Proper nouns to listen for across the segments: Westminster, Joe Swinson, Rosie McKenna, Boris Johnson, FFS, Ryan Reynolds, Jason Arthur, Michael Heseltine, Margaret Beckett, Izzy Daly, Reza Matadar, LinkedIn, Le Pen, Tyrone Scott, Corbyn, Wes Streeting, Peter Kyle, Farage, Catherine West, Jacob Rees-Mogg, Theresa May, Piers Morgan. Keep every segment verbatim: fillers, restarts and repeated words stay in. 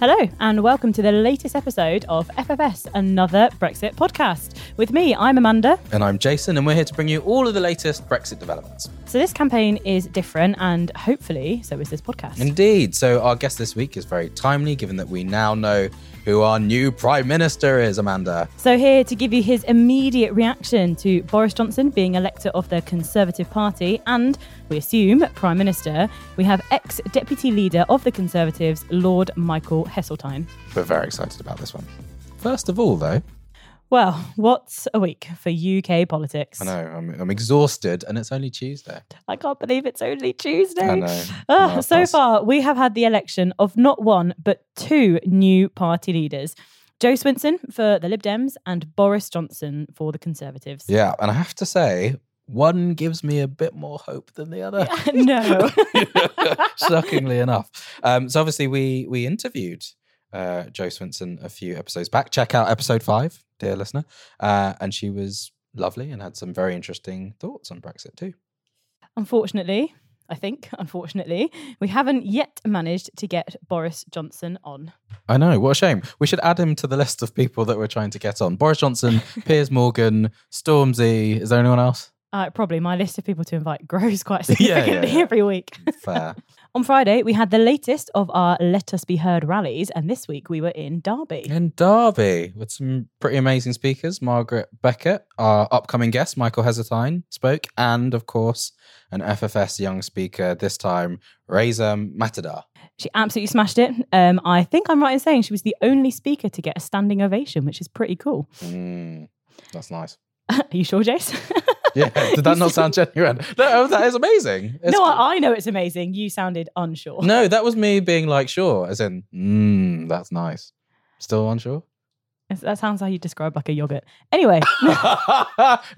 Hello and welcome to the latest episode of F F S, another Brexit podcast. With me, I'm Amanda. And I'm Jason, and we're here to bring you all of the latest Brexit developments. So this campaign is different, and hopefully so is this podcast. Indeed. So our guest this week is very timely, given that we now know who our new Prime Minister is, Amanda. So here to give you his immediate reaction to Boris Johnson being elector of the Conservative Party and, we assume, Prime Minister, we have ex-Deputy Leader of the Conservatives, Lord Michael Heseltine. We're very excited about this one. First of all, though... Well, what's a week for U K politics? I know, I'm, I'm exhausted, and it's only Tuesday. I can't believe it's only Tuesday. I know. Oh, no, so pass. Far, we have had the election of not one, but two new party leaders. Joe Swinson for the Lib Dems and Boris Johnson for the Conservatives. Yeah, and I have to say... one gives me a bit more hope than the other. No. Shockingly enough. Um, so obviously we we interviewed uh, Joe Swinson a few episodes back. Check out episode five, dear listener. Uh, and she was lovely and had some very interesting thoughts on Brexit too. Unfortunately, I think, unfortunately, we haven't yet managed to get Boris Johnson on. I know, what a shame. We should add him to the list of people that we're trying to get on. Boris Johnson, Piers Morgan, Stormzy. Is there anyone else? Uh, probably my list of people to invite grows quite significantly yeah, yeah, yeah. every week. Fair. On Friday, we had the latest of our Let Us Be Heard rallies, and this week we were in Derby. In Derby, with some pretty amazing speakers. Margaret Beckett, our upcoming guest, Michael Heseltine, spoke, and, of course, an F F S young speaker, this time, Reza Matadar. She absolutely smashed it. Um, I think I'm right in saying she was the only speaker to get a standing ovation, which is pretty cool. Mm, that's nice. Are you sure, Jace? Yeah, did that not sound genuine? No, that is amazing. It's no, cool. I know it's amazing. You sounded unsure. No, that was me being like, sure, as in, mmm, that's nice. Still unsure? That sounds how you describe like a yogurt. Anyway.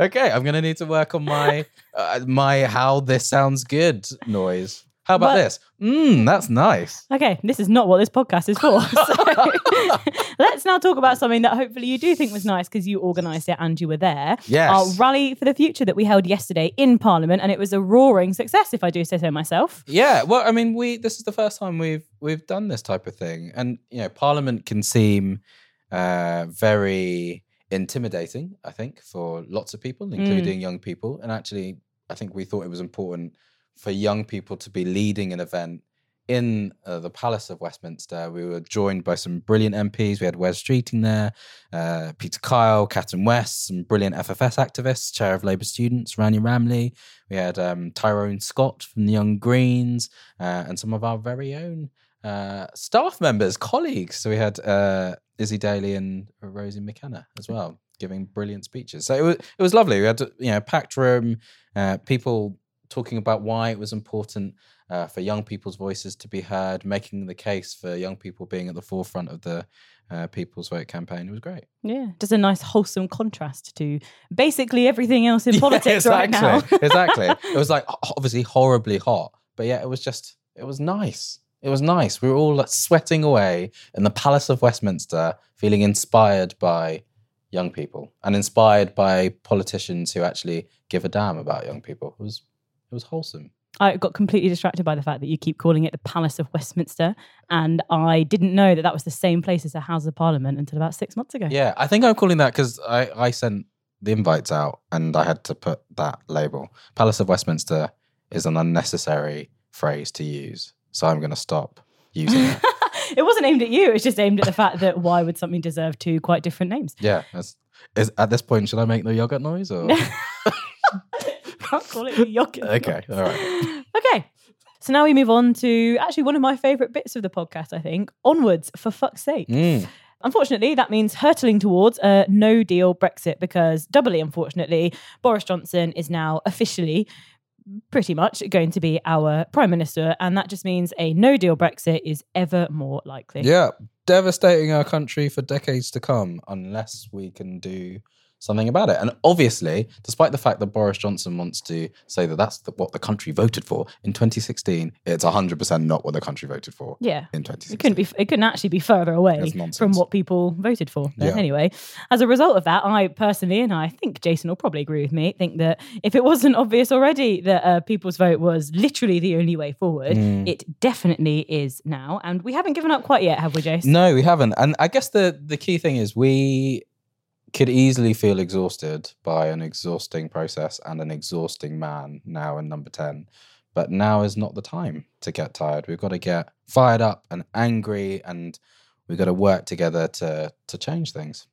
Okay, I'm going to need to work on my, uh, my how this sounds good noise. How about but, this? Mmm, that's nice. Okay, this is not what this podcast is for. So let's now talk about something that hopefully you do think was nice because you organised it and you were there. Yes. Our Rally for the Future that we held yesterday in Parliament, and it was a roaring success, if I do say so myself. Yeah, well, I mean, we this is the first time we've we've done this type of thing. And, you know, Parliament can seem uh, very intimidating, I think, for lots of people, including mm. young people. And actually, I think we thought it was important for young people to be leading an event in uh, the Palace of Westminster. We were joined by some brilliant M Ps. We had Wes Streeting there, uh, Peter Kyle, Catherine West, some brilliant F F S activists, Chair of Labour Students, Rania Ramley. We had um, Tyrone Scott from the Young Greens uh, and some of our very own uh, staff members, colleagues. So we had uh, Izzy Daly and Rosie McKenna as well, giving brilliant speeches. So it was, it was lovely. We had, you know, a packed room, uh, people... talking about why it was important uh, for young people's voices to be heard, making the case for young people being at the forefront of the uh, People's Vote campaign. It was great. Yeah, just a nice wholesome contrast to basically everything else in politics yeah, exactly, right now. Exactly. It was like obviously horribly hot, but yeah, it was just, it was nice. It was nice. We were all like, sweating away in the Palace of Westminster, feeling inspired by young people and inspired by politicians who actually give a damn about young people. It was It was wholesome. I got completely distracted by the fact that you keep calling it the Palace of Westminster, and I didn't know that that was the same place as the House of Parliament until about six months ago. Yeah, I think I'm calling that because I, I sent the invites out and I had to put that label. Palace of Westminster is an unnecessary phrase to use, so I'm going to stop using it. It wasn't aimed at you, it's just aimed at the fact that why would something deserve two quite different names? Yeah, that's, is, at this point, should I make the yogurt noise? Or? Can't call it the yogurt Okay, noise. All right. Okay, so now we move on to actually one of my favourite bits of the podcast, I think, onwards, for fuck's sake. Mm. Unfortunately, that means hurtling towards a no-deal Brexit because, doubly unfortunately, Boris Johnson is now officially pretty much going to be our Prime Minister, and that just means a no-deal Brexit is ever more likely. Yeah, devastating our country for decades to come unless we can do something about it. And obviously, despite the fact that Boris Johnson wants to say that that's the, what the country voted for in twenty sixteen, it's one hundred percent not what the country voted for yeah. in twenty sixteen. It couldn't, be, it couldn't actually be further away from what people voted for. But yeah. Anyway, as a result of that, I personally, and I think Jason will probably agree with me, think that if it wasn't obvious already that uh, people's vote was literally the only way forward, mm. it definitely is now. And we haven't given up quite yet, have we, Jason? No, we haven't. And I guess the, the key thing is we could easily feel exhausted by an exhausting process and an exhausting man now in number ten. But now is not the time to get tired. We've got to get fired up and angry, and we've got to work together to to change things.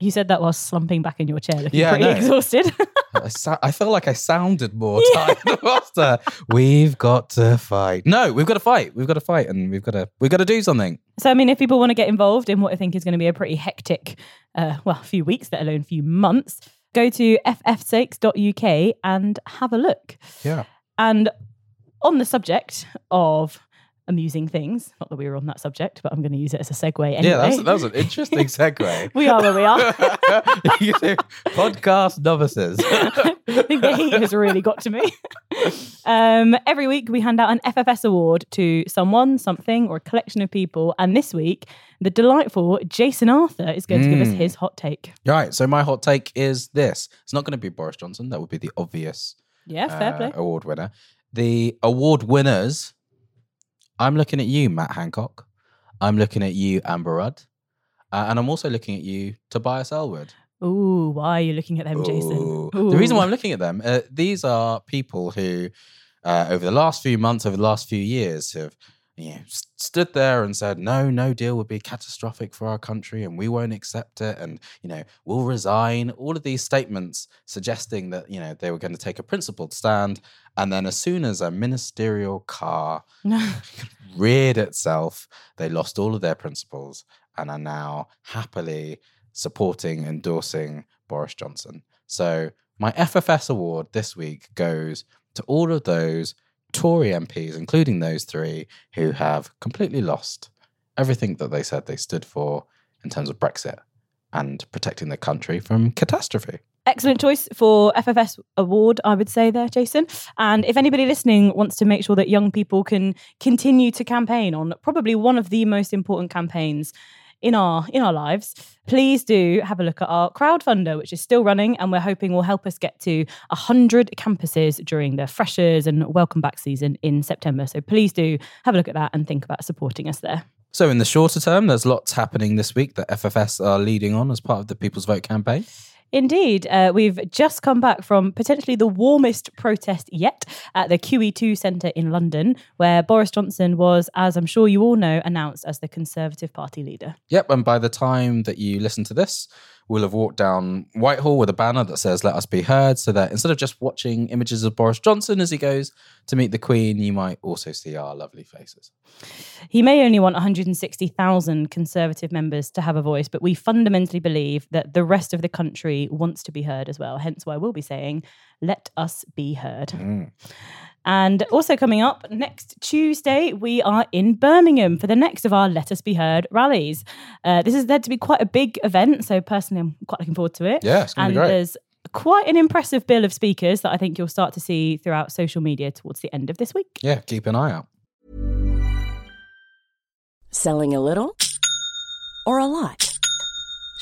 You said that while slumping back in your chair looking yeah, pretty no. exhausted. I, so- I feel like I sounded more tired yeah. faster. We've got to fight. No, we've got to fight. We've got to fight and we've got to we've got to do something. So, I mean, if people want to get involved in what I think is going to be a pretty hectic, uh, well, a few weeks, let alone a few months, go to f f stakes dot u k and have a look. Yeah. And on the subject of amusing things, not that we were on that subject, but I'm going to use it as a segue anyway. Yeah, that's, that was an interesting segue. We are where we are. You say, podcast novices. I think the heat has really got to me. Um, every week we hand out an F F S award to someone, something, or a collection of people. And this week, the delightful Jason Arthur is going mm. to give us his hot take. Right, so my hot take is this. It's not going to be Boris Johnson. That would be the obvious yeah, fair uh, play. award winner. The award winners... I'm looking at you, Matt Hancock. I'm looking at you, Amber Rudd. Uh, and I'm also looking at you, Tobias Elwood. Ooh, why are you looking at them, Ooh. Jason? Ooh. The reason why I'm looking at them, uh, these are people who, uh, over the last few months, over the last few years, have you know, st- stood there and said, no, no deal would be catastrophic for our country and we won't accept it and, you know, we'll resign. All of these statements suggesting that, you know, they were going to take a principled stand. And then as soon as a ministerial car reared itself, they lost all of their principles and are now happily supporting, endorsing Boris Johnson. So my F F S award this week goes to all of those Tory M Ps, including those three, who have completely lost everything that they said they stood for in terms of Brexit and protecting the country from catastrophe. Excellent choice for F F S award, I would say there, Jason. And if anybody listening wants to make sure that young people can continue to campaign on probably one of the most important campaigns in our in our lives, please do have a look at our crowdfunder, which is still running and we're hoping will help us get to one hundred campuses during the freshers and welcome back season in September. So please do have a look at that and think about supporting us there. So in the shorter term, there's lots happening this week that F F S are leading on as part of the People's Vote campaign. Indeed. Uh, we've just come back from potentially the warmest protest yet at the Q E two Centre in London, where Boris Johnson was, as I'm sure you all know, announced as the Conservative Party leader. Yep, and by the time that you listen to this, we'll have walked down Whitehall with a banner that says, let us be heard, so that instead of just watching images of Boris Johnson as he goes to meet the Queen, you might also see our lovely faces. He may only want one hundred sixty thousand Conservative members to have a voice, but we fundamentally believe that the rest of the country wants to be heard as well, hence why we'll be saying let us be heard. Mm. And also coming up next Tuesday, we are in Birmingham for the next of our Let Us Be Heard rallies. Uh, this is said to be quite a big event, so personally I'm quite looking forward to it. Yeah, it's going to be great. And there's quite an impressive bill of speakers that I think you'll start to see throughout social media towards the end of this week. Yeah, keep an eye out. Selling a little or a lot?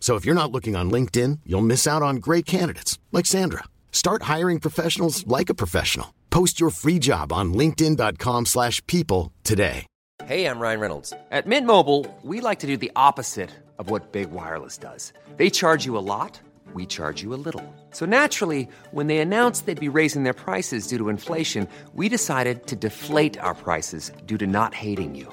So if you're not looking on LinkedIn, you'll miss out on great candidates like Sandra. Start hiring professionals like a professional. Post your free job on linkedin.com slash people today. Hey, I'm Ryan Reynolds. At Mint Mobile, we like to do the opposite of what Big Wireless does. They charge you a lot. We charge you a little. So naturally, when they announced they'd be raising their prices due to inflation, we decided to deflate our prices due to not hating you.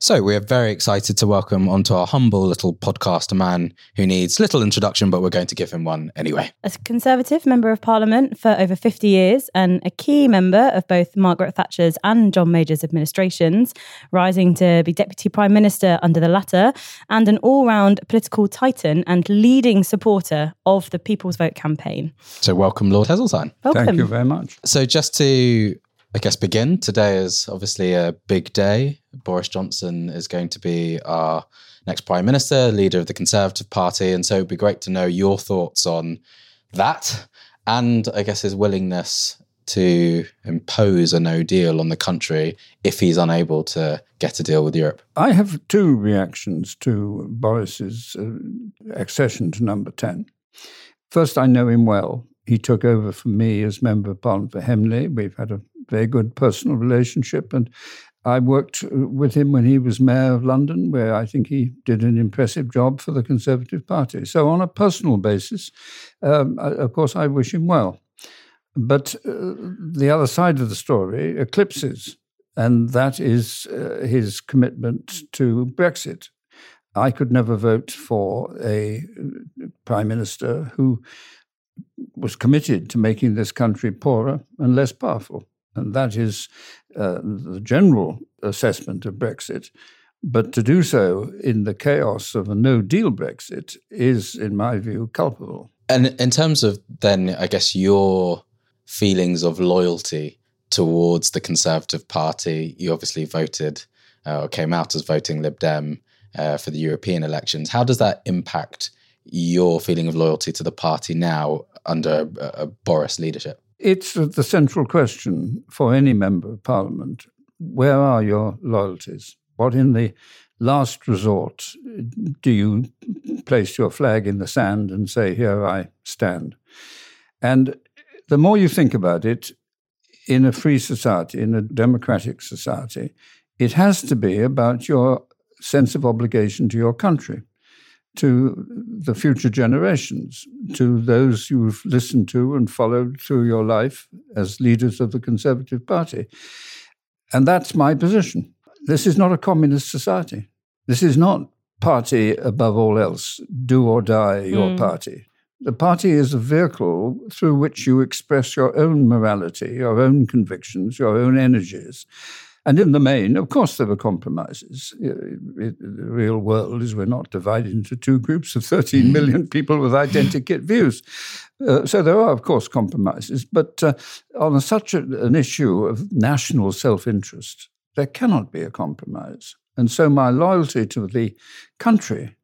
So we're very excited to welcome onto our humble little podcast a man who needs little introduction, but we're going to give him one anyway. A Conservative Member of Parliament for over fifty years and a key member of both Margaret Thatcher's and John Major's administrations, rising to be Deputy Prime Minister under the latter, and an all-round political titan and leading supporter of the People's Vote campaign. So welcome, Lord Heseltine. Welcome. Thank you very much. So just to... I guess begin. Today is obviously a big day. Boris Johnson is going to be our next Prime Minister, leader of the Conservative Party. And so it'd be great to know your thoughts on that and I guess his willingness to impose a no deal on the country if he's unable to get a deal with Europe. I have two reactions to Boris's uh, accession to number ten. First, I know him well. He took over from me as Member of Parliament for Hemley. We've had a very good personal relationship, and I worked with him when he was Mayor of London, where I think he did an impressive job for the Conservative Party. So on a personal basis, um, I, of course, I wish him well. But uh, the other side of the story eclipses, and that is uh, his commitment to Brexit. I could never vote for a Prime Minister who was committed to making this country poorer and less powerful. And that is uh, the general assessment of Brexit. But to do so in the chaos of a no-deal Brexit is, in my view, culpable. And in terms of then, I guess, your feelings of loyalty towards the Conservative Party, you obviously voted uh, or came out as voting Lib Dem uh, for the European elections. How does that impact your feeling of loyalty to the party now under uh, uh, Boris leadership? It's the central question for any Member of Parliament. Where are your loyalties? What in the last resort do you place your flag in the sand and say, here I stand? And the more you think about it, in a free society, in a democratic society, it has to be about your sense of obligation to your country, to the future generations, to those you've listened to and followed through your life as leaders of the Conservative Party. And that's my position. This is not a communist society. This is not party above all else, do or die your mm. party. The party is a vehicle through which you express your own morality, your own convictions, your own energies. And in the main, of course, there were compromises. The real world is we're not divided into two groups of thirteen million people with identical views. Uh, so there are, of course, compromises. But uh, on a, such a, an issue of national self-interest, there cannot be a compromise. And so my loyalty to the country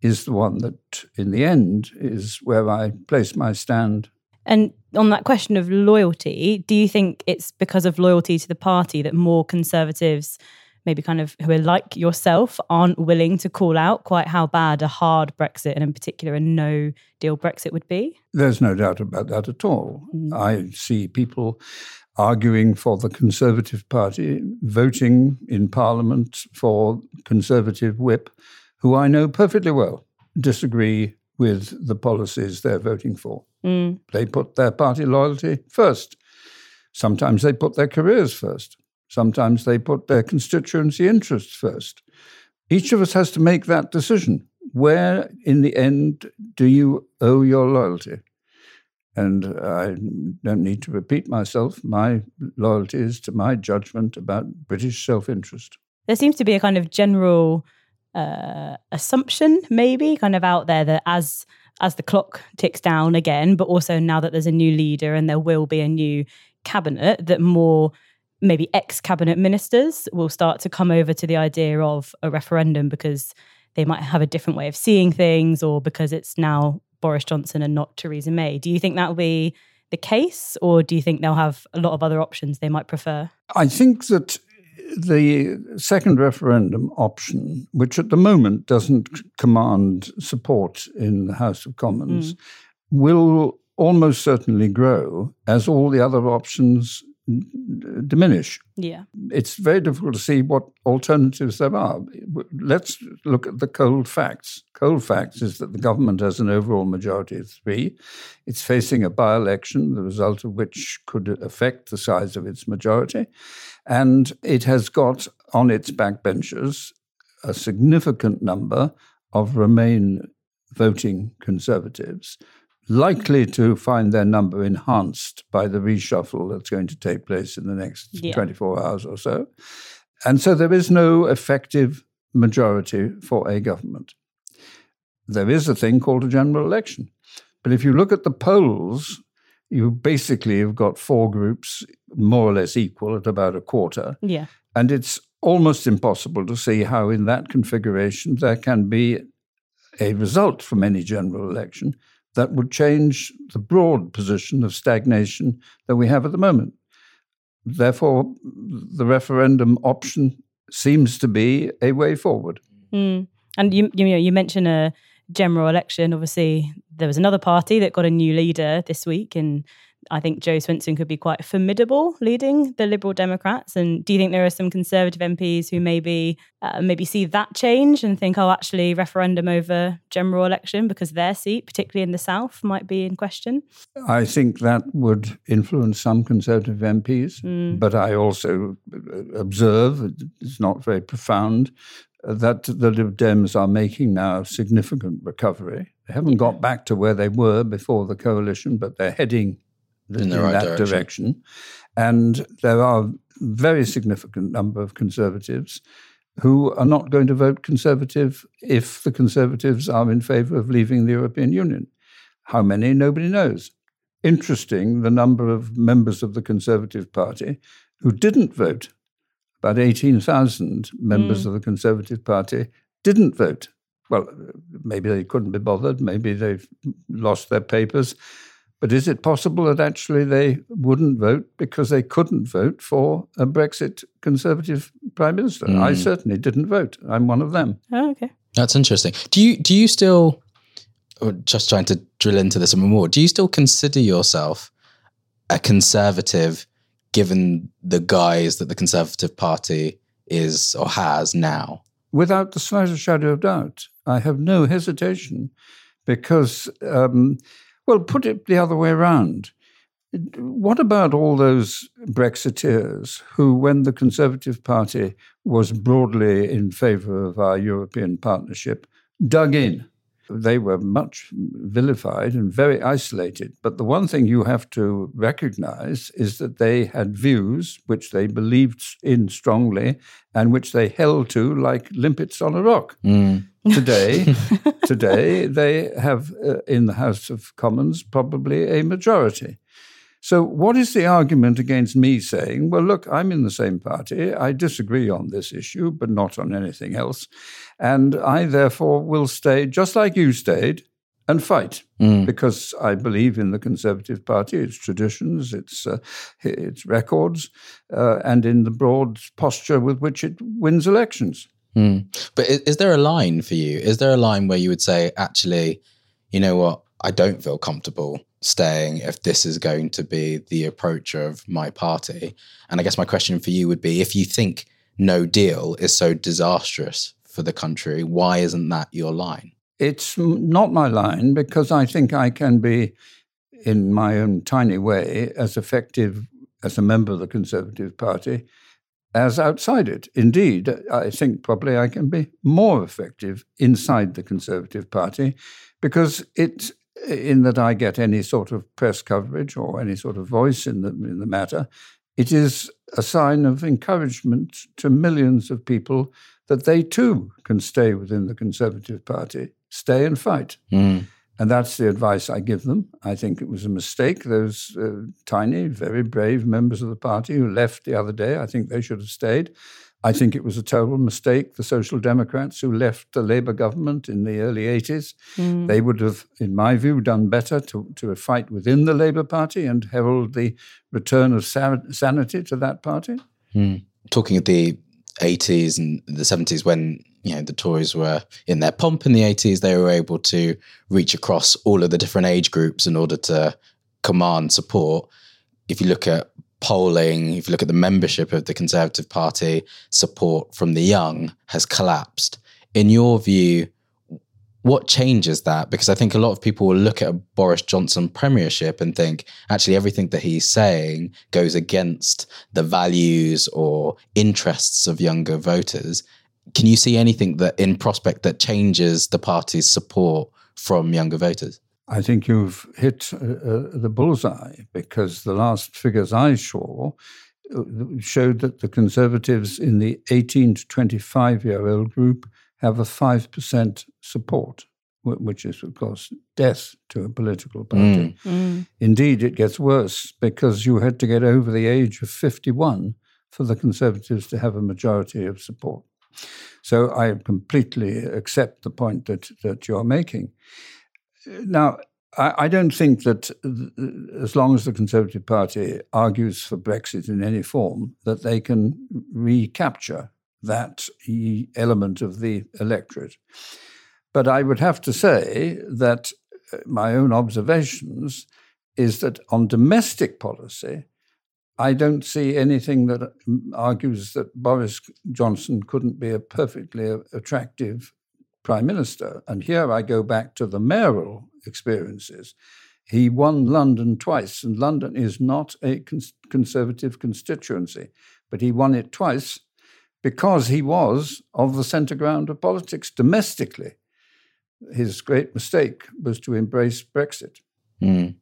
is the one that, in the end, is where I place my stand. And on that question of loyalty, do you think it's because of loyalty to the party that more Conservatives maybe kind of who are like yourself, aren't willing to call out quite how bad a hard Brexit and in particular a no deal Brexit would be? There's no doubt about that at all. Mm. I see people arguing for the Conservative Party, voting in Parliament for Conservative whip, who I know perfectly well disagree with the policies they're voting for. Mm. They put their party loyalty first. Sometimes they put their careers first. Sometimes they put their constituency interests first. Each of us has to make that decision. Where, in the end, do you owe your loyalty? And I don't need to repeat myself. My loyalty is to my judgment about British self-interest. There seems to be a kind of general uh, assumption, maybe, kind of out there that as as the clock ticks down again, but also now that there's a new leader and there will be a new cabinet, that more maybe ex-cabinet ministers will start to come over to the idea of a referendum because they might have a different way of seeing things or because it's now Boris Johnson and not Theresa May. Do you think that will be the case, or do you think they'll have a lot of other options they might prefer? I think that the second referendum option, which at the moment doesn't command support in the House of Commons, mm. will almost certainly grow as all the other options diminish. Yeah. It's very difficult to see what alternatives there are. Let's look at the cold facts. Cold facts is that the government has an overall majority of three. It's facing a by-election, the result of which could affect the size of its majority. And it has got on its backbenchers a significant number of Remain voting Conservatives, likely to find their number enhanced by the reshuffle that's going to take place in the next yeah. twenty-four hours or so. And so there is no effective majority for a government. There is a thing called a general election. But if you look at the polls, you basically have got four groups more or less equal at about a quarter. Yeah. And it's almost impossible to see how in that configuration there can be a result from any general election that would change the broad position of stagnation that we have at the moment. Therefore, the referendum option seems to be a way forward. Mm. And you, you know, you mentioned a general election. Obviously, there was another party that got a new leader this week, and I think Joe Swinson could be quite formidable leading the Liberal Democrats. And do you think there are some Conservative M Ps who maybe uh, maybe see that change and think, oh, actually, referendum over general election because their seat, particularly in the South, might be in question? I think that would influence some Conservative M Ps, mm. but I also observe, it's not very profound, that the Lib Dems are making now significant recovery. They haven't yeah. got back to where they were before the coalition, but they're heading in, in the right that direction. direction. And there are a very significant number of Conservatives who are not going to vote Conservative if the Conservatives are in favour of leaving the European Union. How many? Nobody knows. Interesting, the number of members of the Conservative Party who didn't vote. About eighteen thousand members mm. of the Conservative Party didn't vote. Well, maybe they couldn't be bothered. Maybe they've lost their papers. But is it possible that actually they wouldn't vote because they couldn't vote for a Brexit Conservative Prime Minister? Mm. I certainly didn't vote. I'm one of them. Oh, okay. That's interesting. Do you do you still, just trying to drill into this a bit more, do you still consider yourself a Conservative given the guise that the Conservative Party is or has now? Without the slightest shadow of doubt. I have no hesitation because... Um, Well, put it the other way around. What about all those Brexiteers who, when the Conservative Party was broadly in favour of our European partnership, dug in? They were much vilified and very isolated. But the one thing you have to recognise is that they had views which they believed in strongly and which they held to like limpets on a rock. Mm. Today, today they have uh, in the House of Commons probably a majority. So what is the argument against me saying, well, look, I'm in the same party. I disagree on this issue, but not on anything else. And I, therefore, will stay just like you stayed and fight, mm. because I believe in the Conservative Party, its traditions, its uh, its records, uh, and in the broad posture with which it wins elections. Mm. But is, is there a line for you? Is there a line where you would say, actually, you know what, I don't feel comfortable staying if this is going to be the approach of my party? And I guess my question for you would be, if you think no deal is so disastrous for the country, why isn't that your line? It's not my line because I think I can be, in my own tiny way, as effective as a member of the Conservative Party as outside it. Indeed, I think probably I can be more effective inside the Conservative Party because it, in that I get any sort of press coverage or any sort of voice in the, in the matter, it is a sign of encouragement to millions of people that they too can stay within the Conservative Party, stay and fight. Mm. And that's the advice I give them. I think it was a mistake. Those uh, tiny, very brave members of the party who left the other day, I think they should have stayed. I think it was a terrible mistake. The Social Democrats who left the Labour government in the early eighties, mm. they would have, in my view, done better to, to fight within the Labour Party and herald the return of san- sanity to that party. Mm. Talking of the eighties and the seventies, when you know the Tories were in their pomp in the eighties, they were able to reach across all of the different age groups in order to command support. If you look at polling, if you look at the membership of the Conservative Party, support from the young has collapsed. In your view, what changes that? Because I think a lot of people will look at a Boris Johnson premiership and think, actually, everything that he's saying goes against the values or interests of younger voters. Can you see anything that in prospect that changes the party's support from younger voters? I think you've hit uh, the bullseye, because the last figures I saw showed that the Conservatives in the eighteen to twenty-five-year-old group have a five percent support, which is, of course, death to a political party. Mm. Mm. Indeed, it gets worse, because you had to get over the age of fifty-one for the Conservatives to have a majority of support. So I completely accept the point that, that you're making. Now, I, I don't think that th- as long as the Conservative Party argues for Brexit in any form, that they can recapture that element of the electorate. But I would have to say that my own observations is that on domestic policy, I don't see anything that argues that Boris Johnson couldn't be a perfectly attractive prime minister. And here I go back to the mayoral experiences. He won London twice, and London is not a cons- conservative constituency, but he won it twice because he was of the centre ground of politics domestically. His great mistake was to embrace Brexit. Mm.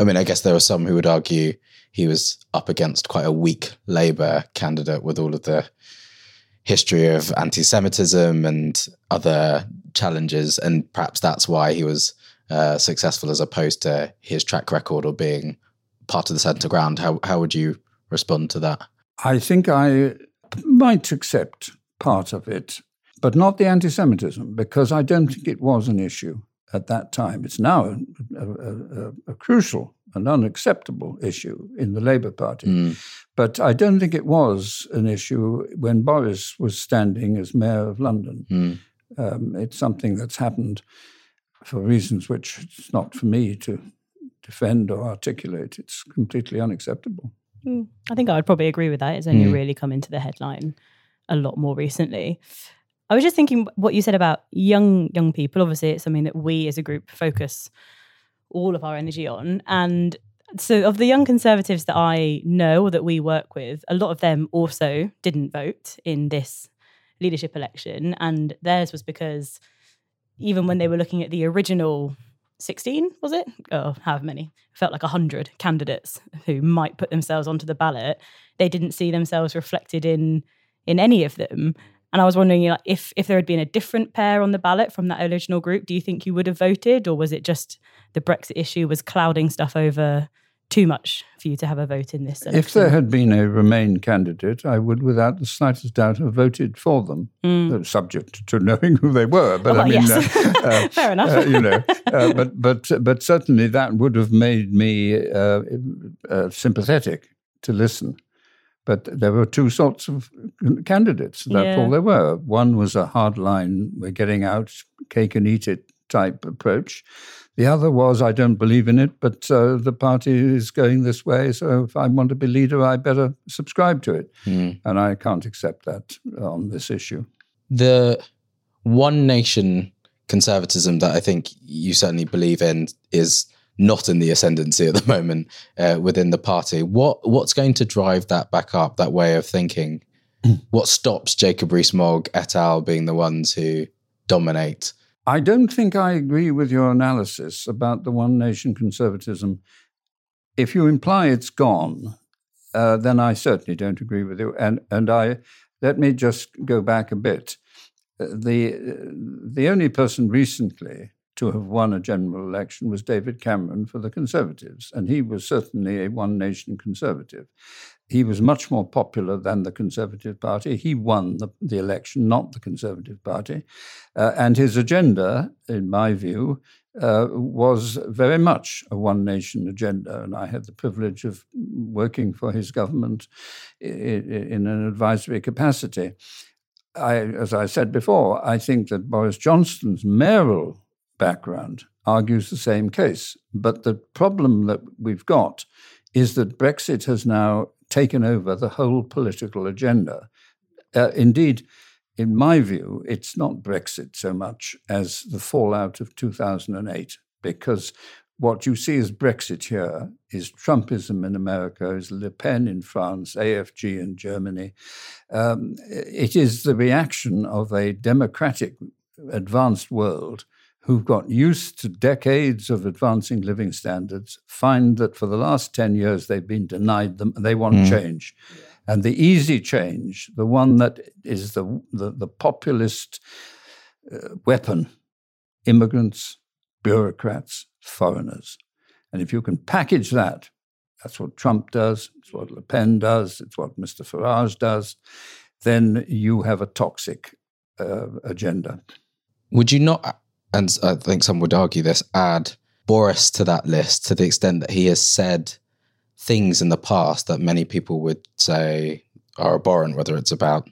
I mean, I guess there are some who would argue he was up against quite a weak Labour candidate with all of the history of anti-Semitism and other challenges, and perhaps that's why he was uh, successful as opposed to his track record or being part of the centre ground. How, how would you respond to that? I think I... might accept part of it, but not the anti-Semitism, because I don't think it was an issue at that time. It's now a, a, a, a crucial and unacceptable issue in the Labour Party. Mm. But I don't think it was an issue when Boris was standing as Mayor of London. Mm. Um, it's something that's happened for reasons which it's not for me to defend or articulate. It's completely unacceptable. I think I would probably agree with that. It's only mm. really come into the headline a lot more recently. I was just thinking what you said about young young people. Obviously, it's something that we as a group focus all of our energy on. And so of the young Conservatives that I know or that we work with, a lot of them also didn't vote in this leadership election. And theirs was because even when they were looking at the original sixteen, was it? Oh, however many. Felt like one hundred candidates who might put themselves onto the ballot. They didn't see themselves reflected in in any of them. And I was wondering, you know, if, if there had been a different pair on the ballot from that original group, do you think you would have voted? Or was it just the Brexit issue was clouding stuff over too much for you to have a vote in this election. If there had been a Remain candidate, I would, without the slightest doubt, have voted for them, mm. subject to knowing who they were. But well, I mean, yes. uh, uh, fair enough. Uh, you know, uh, but but but certainly that would have made me uh, uh, sympathetic to listen. But there were two sorts of candidates. That's yeah. all there were. One was a hard line, we're getting out, cake and eat it type approach. The other was, I don't believe in it, but uh, the party is going this way, so if I want to be leader, I better subscribe to it. Mm. And I can't accept that on this issue. The one nation conservatism that I think you certainly believe in is not in the ascendancy at the moment uh, within the party. What What's going to drive that back up, that way of thinking? Mm. What stops Jacob Rees-Mogg et al. Being the ones who dominate? I don't think I agree with your analysis about the one nation conservatism. If you imply it's gone, uh, then I certainly don't agree with you. And and I let me just go back a bit. The the only person recently to have won a general election was David Cameron for the Conservatives, and he was certainly a one nation conservative. He was much more popular than the Conservative Party. He won the, the election, not the Conservative Party. Uh, and his agenda, in my view, uh, was very much a one-nation agenda. And I had the privilege of working for his government in, in an advisory capacity. I, as I said before, I think that Boris Johnson's mayoral background argues the same case. But the problem that we've got is that Brexit has now taken over the whole political agenda. Uh, indeed, in my view, it's not Brexit so much as the fallout of two thousand eight, because what you see as Brexit here is Trumpism in America, is Le Pen in France, A F G in Germany. Um, it is the reaction of a democratic advanced world who've got used to decades of advancing living standards, find that for the last ten years they've been denied them, and they want mm. change. And the easy change, the one that is the, the, the populist uh, weapon, immigrants, bureaucrats, foreigners. And if you can package that, that's what Trump does, it's what Le Pen does, it's what Mister Farage does, then you have a toxic uh, agenda. Would you not... And I think some would argue this, add Boris to that list to the extent that he has said things in the past that many people would say are abhorrent, whether it's about,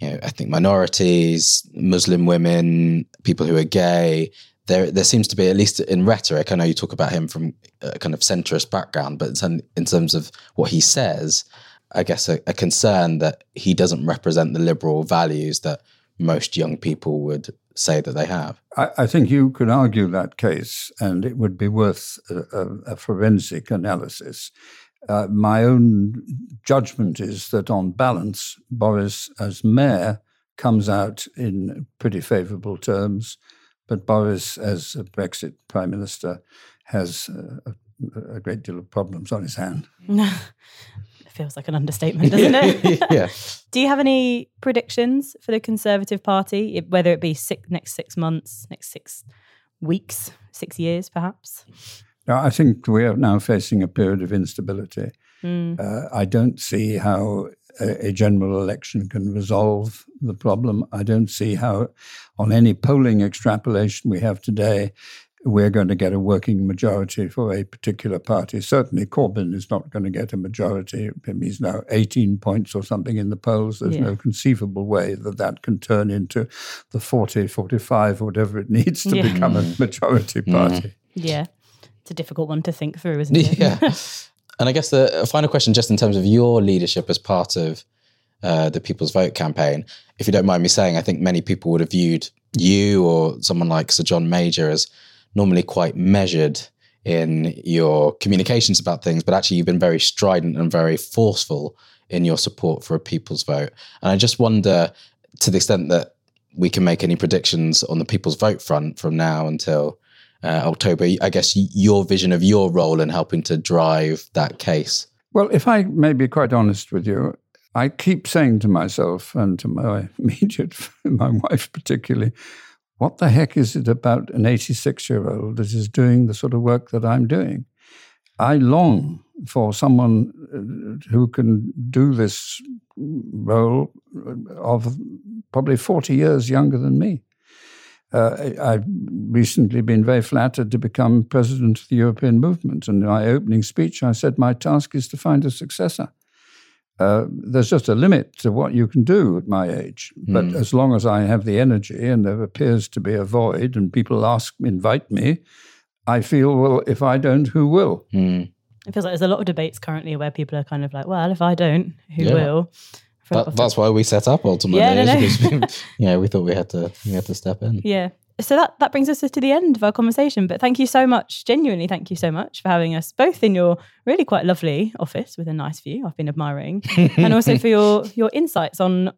you know, ethnic minorities, Muslim women, people who are gay. There there seems to be, at least in rhetoric, I know you talk about him from a kind of centrist background, but in terms of what he says, I guess a, a concern that he doesn't represent the liberal values that most young people would say that they have. I, I think you could argue that case, and it would be worth a, a, a forensic analysis. Uh, my own judgment is that on balance, Boris as mayor comes out in pretty favourable terms, but Boris as a Brexit prime minister has a, a great deal of problems on his hand. Feels like an understatement, doesn't it? Yeah. Do you have any predictions for the Conservative Party, whether it be six, next six months, next six weeks, six years perhaps? No, I think we are now facing a period of instability. Mm. Uh, I don't see how a, a general election can resolve the problem. I don't see how on any polling extrapolation we have today we're going to get a working majority for a particular party. Certainly Corbyn is not going to get a majority. He's now eighteen points or something in the polls. There's yeah. no conceivable way that that can turn into the forty, forty-five, whatever it needs to yeah. become a majority party. Yeah. yeah. It's a difficult one to think through, isn't it? Yeah. And I guess the final question, just in terms of your leadership as part of uh, the People's Vote campaign, if you don't mind me saying, I think many people would have viewed you or someone like Sir John Major as normally quite measured in your communications about things, but actually you've been very strident and very forceful in your support for a People's Vote. And I just wonder, to the extent that we can make any predictions on the People's Vote front from now until uh, October, I guess your vision of your role in helping to drive that case. Well, if I may be quite honest with you, I keep saying to myself and to my immediate, my wife particularly, what the heck is it about an eighty-six-year-old that is doing the sort of work that I'm doing? I long for someone who can do this role of probably forty years younger than me. Uh, I've recently been very flattered to become president of the European Movement. And in my opening speech, I said, my task is to find a successor. Uh, there's just a limit to what you can do at my age. But mm. as long as I have the energy and there appears to be a void and people ask, invite me, I feel, well, if I don't, who will? Mm. It feels like there's a lot of debates currently where people are kind of like, well, if I don't, who yeah. will? That, that's why we set up ultimately. Yeah, no, is no. because we, yeah, we thought we had to we had to step in. Yeah. So that, that brings us to the end of our conversation. But thank you so much, genuinely thank you so much for having us both in your really quite lovely office with a nice view I've been admiring and also for your, your insights on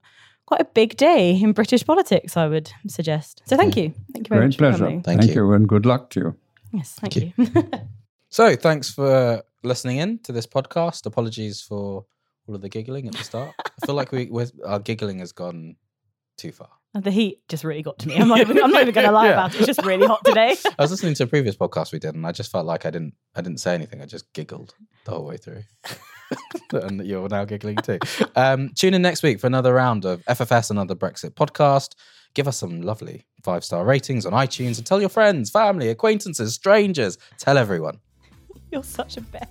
quite a big day in British politics, I would suggest. So thank you. Thank you very Great much pleasure. For coming. Thank, thank you. you and good luck to you. Yes, thank, thank you. you. So thanks for listening in to this podcast. Apologies for all of the giggling at the start. I feel like we we're, our giggling has gone too far. The heat just really got to me. I'm not even, I'm not even going to lie yeah. about it. It's just really hot today. I was listening to a previous podcast we did, and I just felt like I didn't I didn't say anything. I just giggled the whole way through. And you're now giggling too. Um, tune in next week for another round of F F S, Another Brexit podcast. Give us some lovely five-star ratings on iTunes and tell your friends, family, acquaintances, strangers. Tell everyone. You're such a beck.